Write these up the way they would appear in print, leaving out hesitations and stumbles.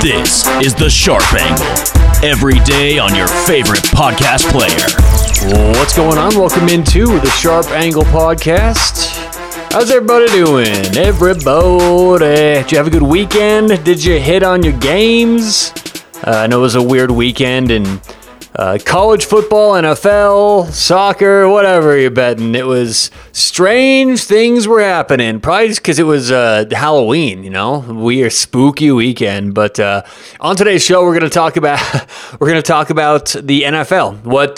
This is the Sharp Angle, every day on your favorite podcast player. What's going on? Welcome into the Sharp Angle podcast. How's everybody doing? Did you have a good weekend? Did you hit on your games? I know it was a weird weekend in college football, NFL, soccer, whatever you're betting. It was strange things were happening, probably just because it was Halloween, you know, weird spooky weekend. But on today's show, we're going to talk about the NFL. What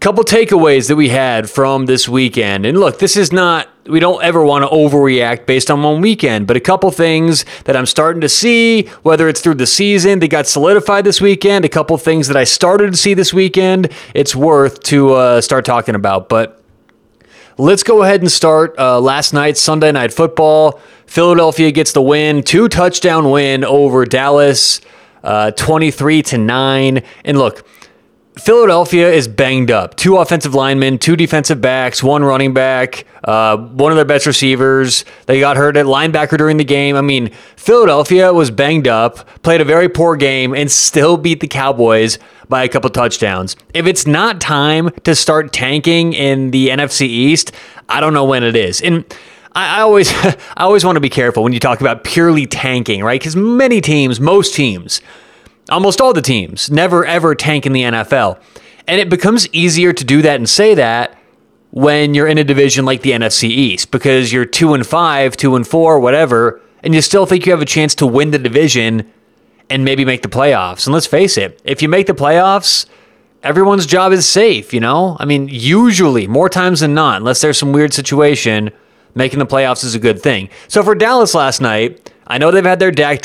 couple takeaways that we had from this weekend. And look, this is not, we don't ever want to overreact based on one weekend, but a couple things that I'm starting to see, whether it's through the season, they got solidified this weekend, a couple things that I started to see this weekend, it's worth to start talking about. But let's go ahead and start last night's Sunday Night Football. Philadelphia gets the win, 2-touchdown win over Dallas, 23-9. And look, Philadelphia is banged up. 2 offensive linemen, 2 defensive backs, 1 running back, one of their best receivers. They got hurt at linebacker during the game. I mean, Philadelphia was banged up, played a very poor game, and still beat the Cowboys by a couple touchdowns. If it's not time to start tanking in the NFC East, I don't know when it is. And I always want to be careful when you talk about purely tanking, right? Because many teams, most teams, almost all the teams never, ever tank in the NFL. And it becomes easier to do that and say that when you're in a division like the NFC East, because you're 2-5, 2-4, whatever, and you still think you have a chance to win the division and maybe make the playoffs. And let's face it, if you make the playoffs, everyone's job is safe, you know? I mean, usually, more times than not, unless there's some weird situation, making the playoffs is a good thing. So for Dallas last night, I know they've had their Dak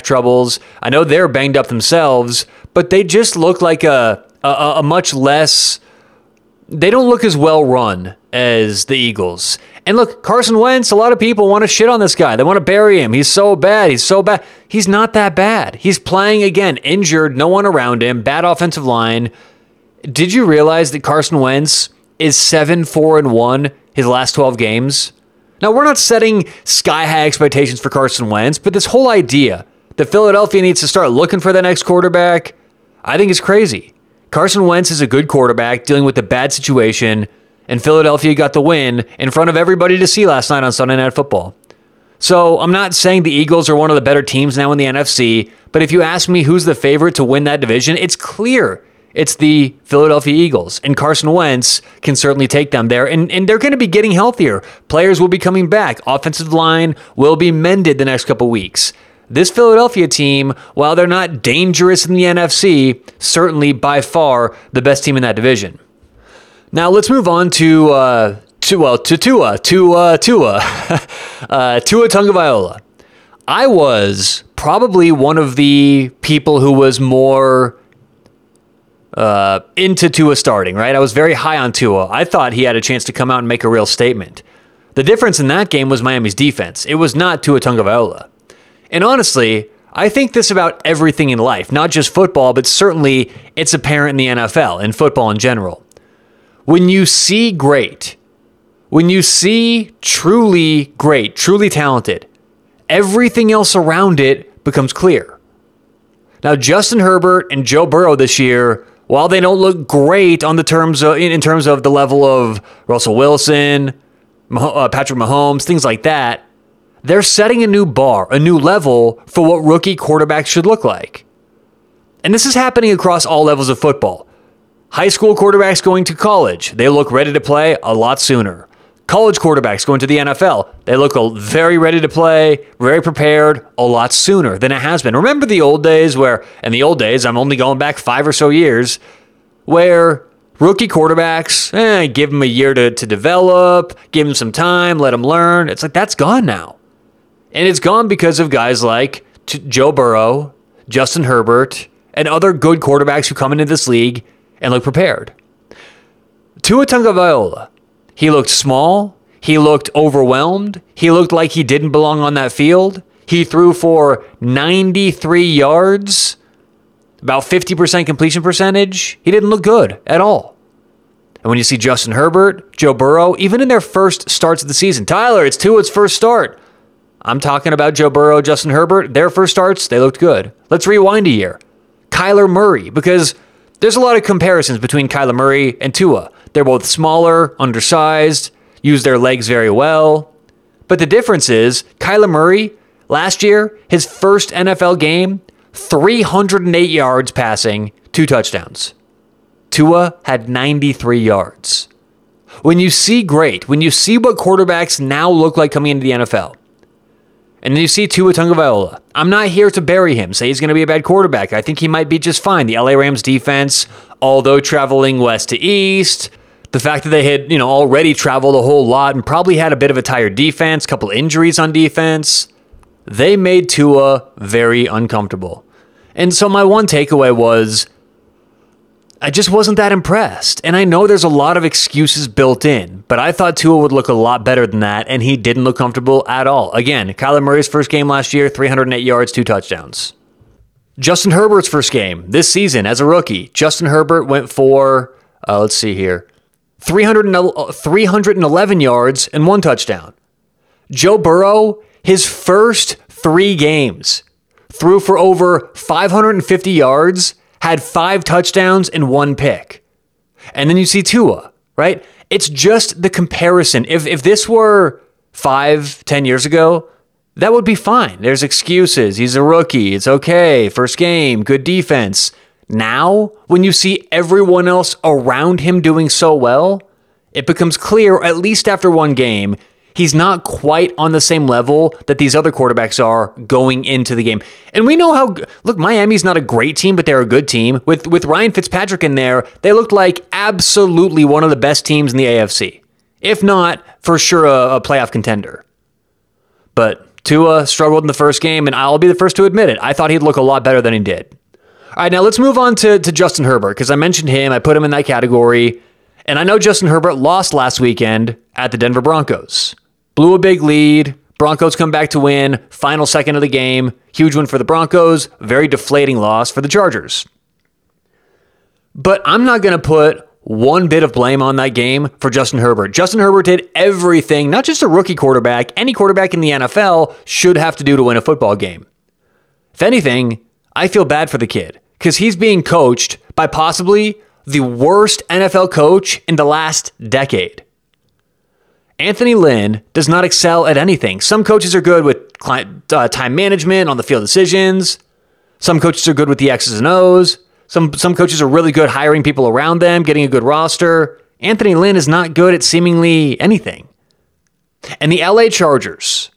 troubles. I know they're banged up themselves, but they just look like a much less. They don't look as well run as the Eagles. And look, Carson Wentz. A lot of people want to shit on this guy. They want to bury him. He's so bad. He's not that bad. He's playing again, injured, no one around him, bad offensive line. Did you realize that Carson Wentz is 7-4-1 his last 12 games? Now, we're not setting sky-high expectations for Carson Wentz, but this whole idea that Philadelphia needs to start looking for the next quarterback, I think is crazy. Carson Wentz is a good quarterback dealing with a bad situation, and Philadelphia got the win in front of everybody to see last night on Sunday Night Football. So I'm not saying the Eagles are one of the better teams now in the NFC, but if you ask me who's the favorite to win that division, it's clear it's the Philadelphia Eagles, and Carson Wentz can certainly take them there, and they're going to be getting healthier. Players will be coming back. Offensive line will be mended the next couple weeks. This Philadelphia team, while they're not dangerous in the NFC, certainly by far the best team in that division. Now let's move on to Tua Tagovailoa. I was probably one of the people who was more into Tua starting, right? I was very high on Tua. I thought he had a chance to come out and make a real statement. The difference in that game was Miami's defense. It was not Tua Tagovailoa. And honestly, I think this about everything in life, not just football, but certainly it's apparent in the NFL and football in general. When you see great, when you see truly great, truly talented, everything else around it becomes clear. Now, Justin Herbert and Joe Burrow this year, while they don't look great on the terms of the level of Russell Wilson, Patrick Mahomes, things like that, they're setting a new bar, a new level for what rookie quarterbacks should look like. And this is happening across all levels of football. High school quarterbacks going to college, they look ready to play a lot sooner. College quarterbacks going to the NFL, they look very ready to play, very prepared, a lot sooner than it has been. Remember the old days I'm only going back 5 or so years, where rookie quarterbacks, give them a year to develop, give them some time, let them learn. It's like, that's gone now. And it's gone because of guys like Joe Burrow, Justin Herbert, and other good quarterbacks who come into this league and look prepared. Tua Tagovailoa. He looked small. He looked overwhelmed. He looked like he didn't belong on that field. He threw for 93 yards, about 50% completion percentage. He didn't look good at all. And when you see Justin Herbert, Joe Burrow, even in their first starts of the season, Tyler, it's Tua's first start. I'm talking about Joe Burrow, Justin Herbert. Their first starts, they looked good. Let's rewind a year. Kyler Murray, because there's a lot of comparisons between Kyler Murray and Tua. They're both smaller, undersized, use their legs very well. But the difference is Kyler Murray, last year, his first NFL game, 308 yards passing, 2 touchdowns. Tua had 93 yards. When you see great, when you see what quarterbacks now look like coming into the NFL, and then you see Tua Tagovailoa. I'm not here to bury him, say he's going to be a bad quarterback. I think he might be just fine. The LA Rams defense, although traveling west to east, the fact that they had, already traveled a whole lot and probably had a bit of a tired defense, couple injuries on defense, they made Tua very uncomfortable. And so my one takeaway was I just wasn't that impressed. And I know there's a lot of excuses built in, but I thought Tua would look a lot better than that, and he didn't look comfortable at all. Again, Kyler Murray's first game last year, 308 yards, 2 touchdowns. Justin Herbert's first game this season as a rookie. Justin Herbert went for, 311 yards and 1 touchdown. Joe Burrow, his first 3 games, threw for over 550 yards, had 5 touchdowns and 1 pick. And then you see Tua, right? It's just the comparison. If this were 5-10 years ago, that would be fine. There's excuses. He's a rookie. It's okay. First game, good defense. Now, when you see everyone else around him doing so well, it becomes clear, at least after 1 game, he's not quite on the same level that these other quarterbacks are going into the game. And we know how... Look, Miami's not a great team, but they're a good team. With Ryan Fitzpatrick in there, they looked like absolutely one of the best teams in the AFC. If not, for sure, a playoff contender. But Tua struggled in the first game, and I'll be the first to admit it. I thought he'd look a lot better than he did. All right, now let's move on to Justin Herbert, because I mentioned him. I put him in that category. And I know Justin Herbert lost last weekend at the Denver Broncos. Blew a big lead. Broncos come back to win. Final second of the game. Huge win for the Broncos. Very deflating loss for the Chargers. But I'm not going to put one bit of blame on that game for Justin Herbert. Justin Herbert did everything, not just a rookie quarterback, any quarterback in the NFL should have to do to win a football game. If anything, I feel bad for the kid because he's being coached by possibly the worst NFL coach in the last decade. Anthony Lynn does not excel at anything. Some coaches are good with time management, on the field decisions. Some coaches are good with the X's and O's. Some coaches are really good hiring people around them, getting a good roster. Anthony Lynn is not good at seemingly anything. And the LA Chargers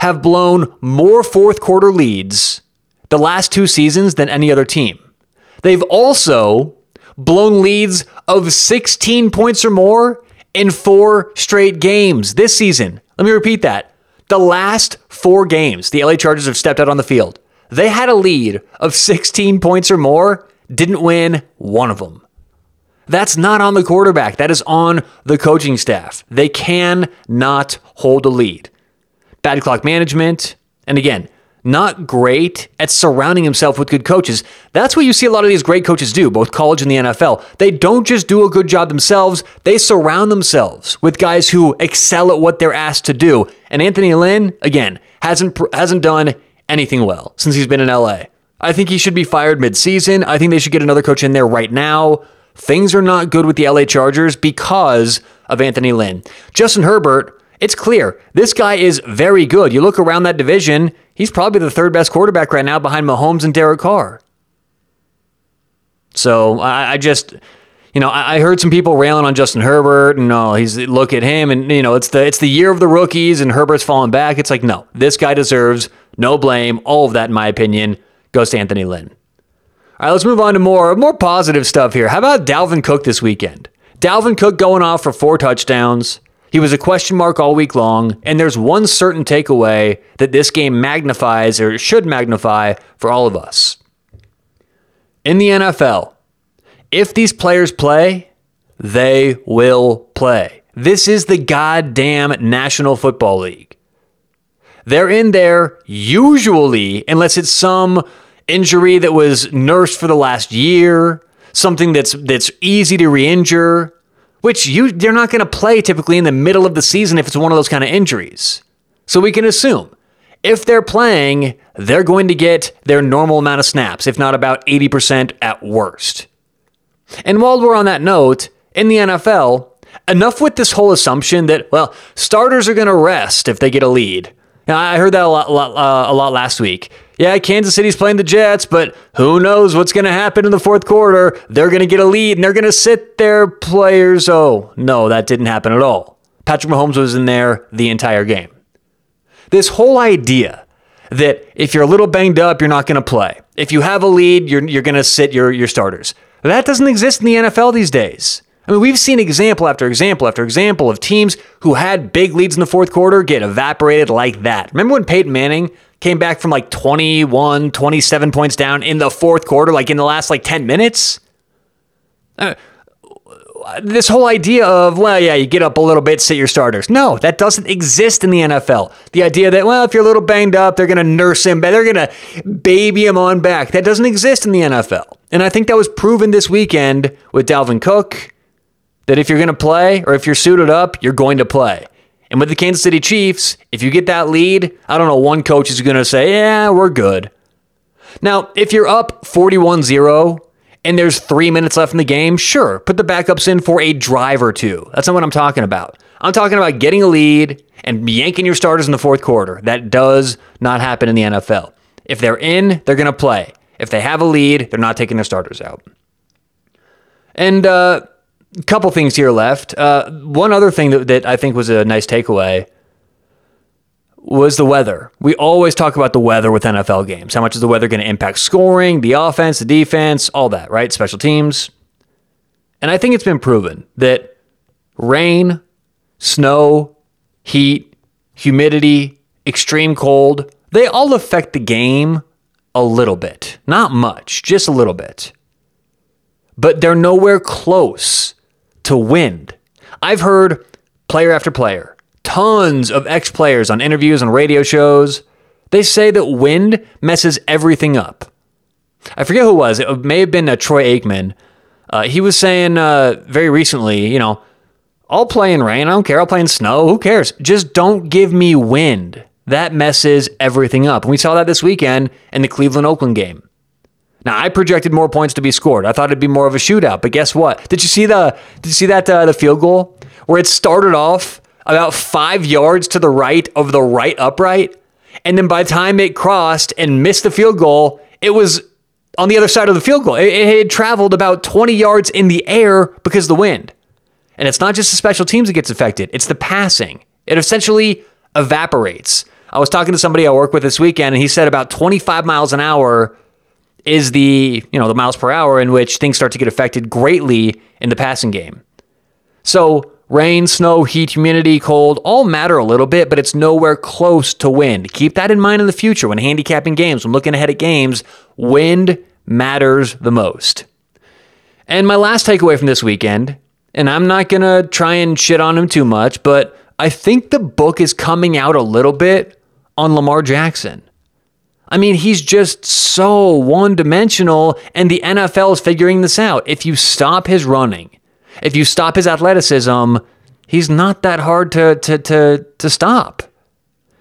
have blown more fourth quarter leads the last 2 seasons than any other team. They've also blown leads of 16 points or more in 4 straight games this season. Let me repeat that. The last 4 games, the LA Chargers have stepped out on the field. They had a lead of 16 points or more, didn't win one of them. That's not on the quarterback. That is on the coaching staff. They cannot hold a lead. Bad clock management. And again, not great at surrounding himself with good coaches. That's what you see a lot of these great coaches do, both college and the NFL. They don't just do a good job themselves. They surround themselves with guys who excel at what they're asked to do. And Anthony Lynn, again, hasn't done anything well since he's been in LA. I think he should be fired mid-season. I think they should get another coach in there right now. Things are not good with the LA Chargers because of Anthony Lynn. Justin Herbert, it's clear. This guy is very good. You look around that division, he's probably the third best quarterback right now behind Mahomes and Derek Carr. So I just, I heard some people railing on Justin Herbert and look at him and, it's the year of the rookies and Herbert's falling back. It's like, no, this guy deserves no blame. All of that, in my opinion, goes to Anthony Lynn. All right, let's move on to more positive stuff here. How about Dalvin Cook this weekend? Dalvin Cook going off for 4 touchdowns. He was a question mark all week long, and there's one certain takeaway that this game magnifies, or should magnify, for all of us. In the NFL, if these players play, they will play. This is the goddamn National Football League. They're in there usually, unless it's some injury that was nursed for the last year, something that's easy to re-injure, which they're not going to play typically in the middle of the season if it's one of those kind of injuries. So we can assume if they're playing, they're going to get their normal amount of snaps, if not about 80% at worst. And while we're on that note, in the NFL, enough with this whole assumption that, well, starters are going to rest if they get a lead. Now, I heard that a lot last week. Yeah, Kansas City's playing the Jets, but who knows what's going to happen in the fourth quarter. They're going to get a lead, and they're going to sit their players. Oh, no, that didn't happen at all. Patrick Mahomes was in there the entire game. This whole idea that if you're a little banged up, you're not going to play. If you have a lead, you're going to sit your starters. That doesn't exist in the NFL these days. I mean, we've seen example after example after example of teams who had big leads in the fourth quarter get evaporated like that. Remember when Peyton Manning came back from like 21, 27 points down in the fourth quarter, like in the last like 10 minutes? This whole idea of, well, yeah, you get up a little bit, sit your starters. No, that doesn't exist in the NFL. The idea that, well, if you're a little banged up, they're going to nurse him back, they're going to baby him on back. That doesn't exist in the NFL. And I think that was proven this weekend with Dalvin Cook, that if you're going to play or if you're suited up, you're going to play. And with the Kansas City Chiefs, if you get that lead, I don't know, one coach is going to say, yeah, we're good. Now, if you're up 41-0, and there's 3 minutes left in the game, sure, put the backups in for a drive or two. That's not what I'm talking about. I'm talking about getting a lead and yanking your starters in the fourth quarter. That does not happen in the NFL. If they're in, they're going to play. If they have a lead, they're not taking their starters out. And a couple things here left. One other thing that I think was a nice takeaway was the weather. We always talk about the weather with NFL games. How much is the weather going to impact scoring, the offense, the defense, all that, right? Special teams. And I think it's been proven that rain, snow, heat, humidity, extreme cold, they all affect the game a little bit. Not much, just a little bit. But they're nowhere close to wind. I've heard player after player, tons of ex-players on interviews and radio shows. They say that wind messes everything up. I forget who it was. It may have been Troy Aikman. He was saying very recently, I'll play in rain. I don't care. I'll play in snow. Who cares? Just don't give me wind. That messes everything up. And we saw that this weekend in the Cleveland Oakland game. Now, I projected more points to be scored. I thought it'd be more of a shootout. But guess what? Did you see that the field goal where it started off about 5 yards to the right of the right upright? And then by the time it crossed and missed the field goal, it was on the other side of the field goal. It had traveled about 20 yards in the air because of the wind. And it's not just the special teams that gets affected. It's the passing. It essentially evaporates. I was talking to somebody I work with this weekend, and he said about 25 miles an hour is the miles per hour in which things start to get affected greatly in the passing game. So rain, snow, heat, humidity, cold, all matter a little bit, but it's nowhere close to wind. Keep that in mind in the future when handicapping games, when looking ahead at games, wind matters the most. And my last takeaway from this weekend, and I'm not going to try and shit on him too much, but I think the book is coming out a little bit on Lamar Jackson. I mean, he's just so one-dimensional, and the NFL is figuring this out. If you stop his running, if you stop his athleticism, he's not that hard to stop.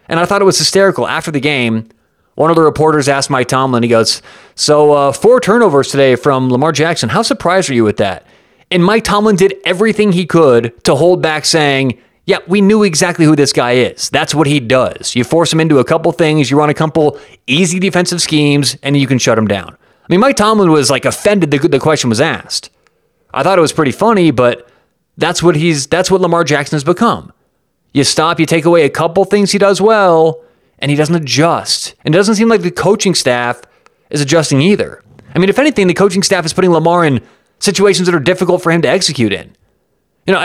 And I thought it was hysterical. After the game, one of the reporters asked Mike Tomlin, he goes, so 4 turnovers today from Lamar Jackson. How surprised are you with that? And Mike Tomlin did everything he could to hold back saying, yeah, we knew exactly who this guy is. That's what he does. You force him into a couple things, you run a couple easy defensive schemes, and you can shut him down. I mean, Mike Tomlin was like offended the question was asked. I thought it was pretty funny, but that's what Lamar Jackson has become. You stop, you take away a couple things he does well, and he doesn't adjust. And it doesn't seem like the coaching staff is adjusting either. I mean, if anything, the coaching staff is putting Lamar in situations that are difficult for him to execute in.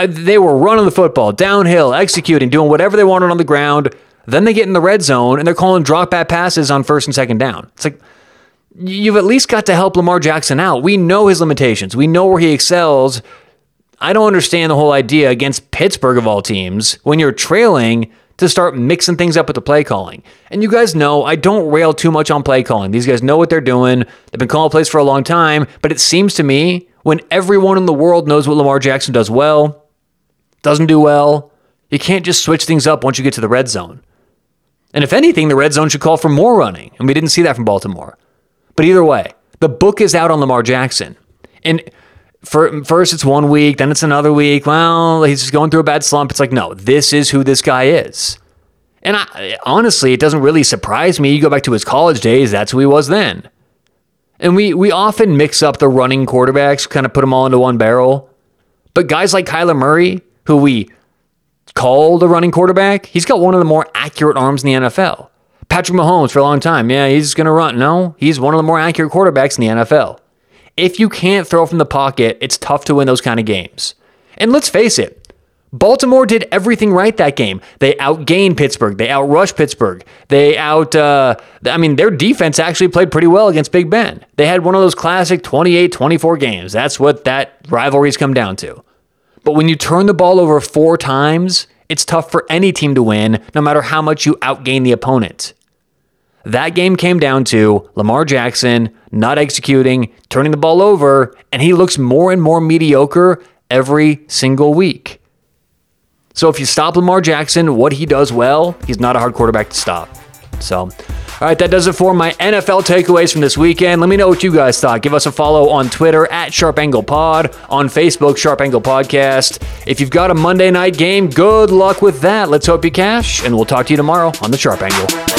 They were running the football, downhill, executing, doing whatever they wanted on the ground. Then they get in the red zone, and they're calling drop back passes on first and second down. It's like, you've at least got to help Lamar Jackson out. We know his limitations. We know where he excels. I don't understand the whole idea against Pittsburgh of all teams when you're trailing to start mixing things up with the play calling. And you guys know I don't rail too much on play calling. These guys know what they're doing. They've been calling plays for a long time, but it seems to me when everyone in the world knows what Lamar Jackson does well, doesn't do well, you can't just switch things up once you get to the red zone. And if anything, the red zone should call for more running. And we didn't see that from Baltimore. But either way, the book is out on Lamar Jackson. And first it's 1 week, then it's another week. Well, he's just going through a bad slump. It's like, no, this is who this guy is. And honestly, it doesn't really surprise me. You go back to his college days, that's who he was then. And we often mix up the running quarterbacks, kind of put them all into one barrel. But guys like Kyler Murray, who we call the running quarterback, he's got one of the more accurate arms in the NFL. Patrick Mahomes for a long time, yeah, he's going to run. No, he's one of the more accurate quarterbacks in the NFL. If you can't throw from the pocket, it's tough to win those kind of games. And let's face it, Baltimore did everything right that game. They outgained Pittsburgh. They outrushed Pittsburgh. They their defense actually played pretty well against Big Ben. They had one of those classic 28-24 games. That's what that rivalry's come down to. But when you turn the ball over 4 times, it's tough for any team to win, no matter how much you outgain the opponent. That game came down to Lamar Jackson not executing, turning the ball over, and he looks more and more mediocre every single week. So if you stop Lamar Jackson, what he does well, he's not a hard quarterback to stop. So, all right, that does it for my NFL takeaways from this weekend. Let me know what you guys thought. Give us a follow on Twitter at Sharp Angle Pod, on Facebook, Sharp Angle Podcast. If you've got a Monday night game, good luck with that. Let's hope you cash, and we'll talk to you tomorrow on the Sharp Angle.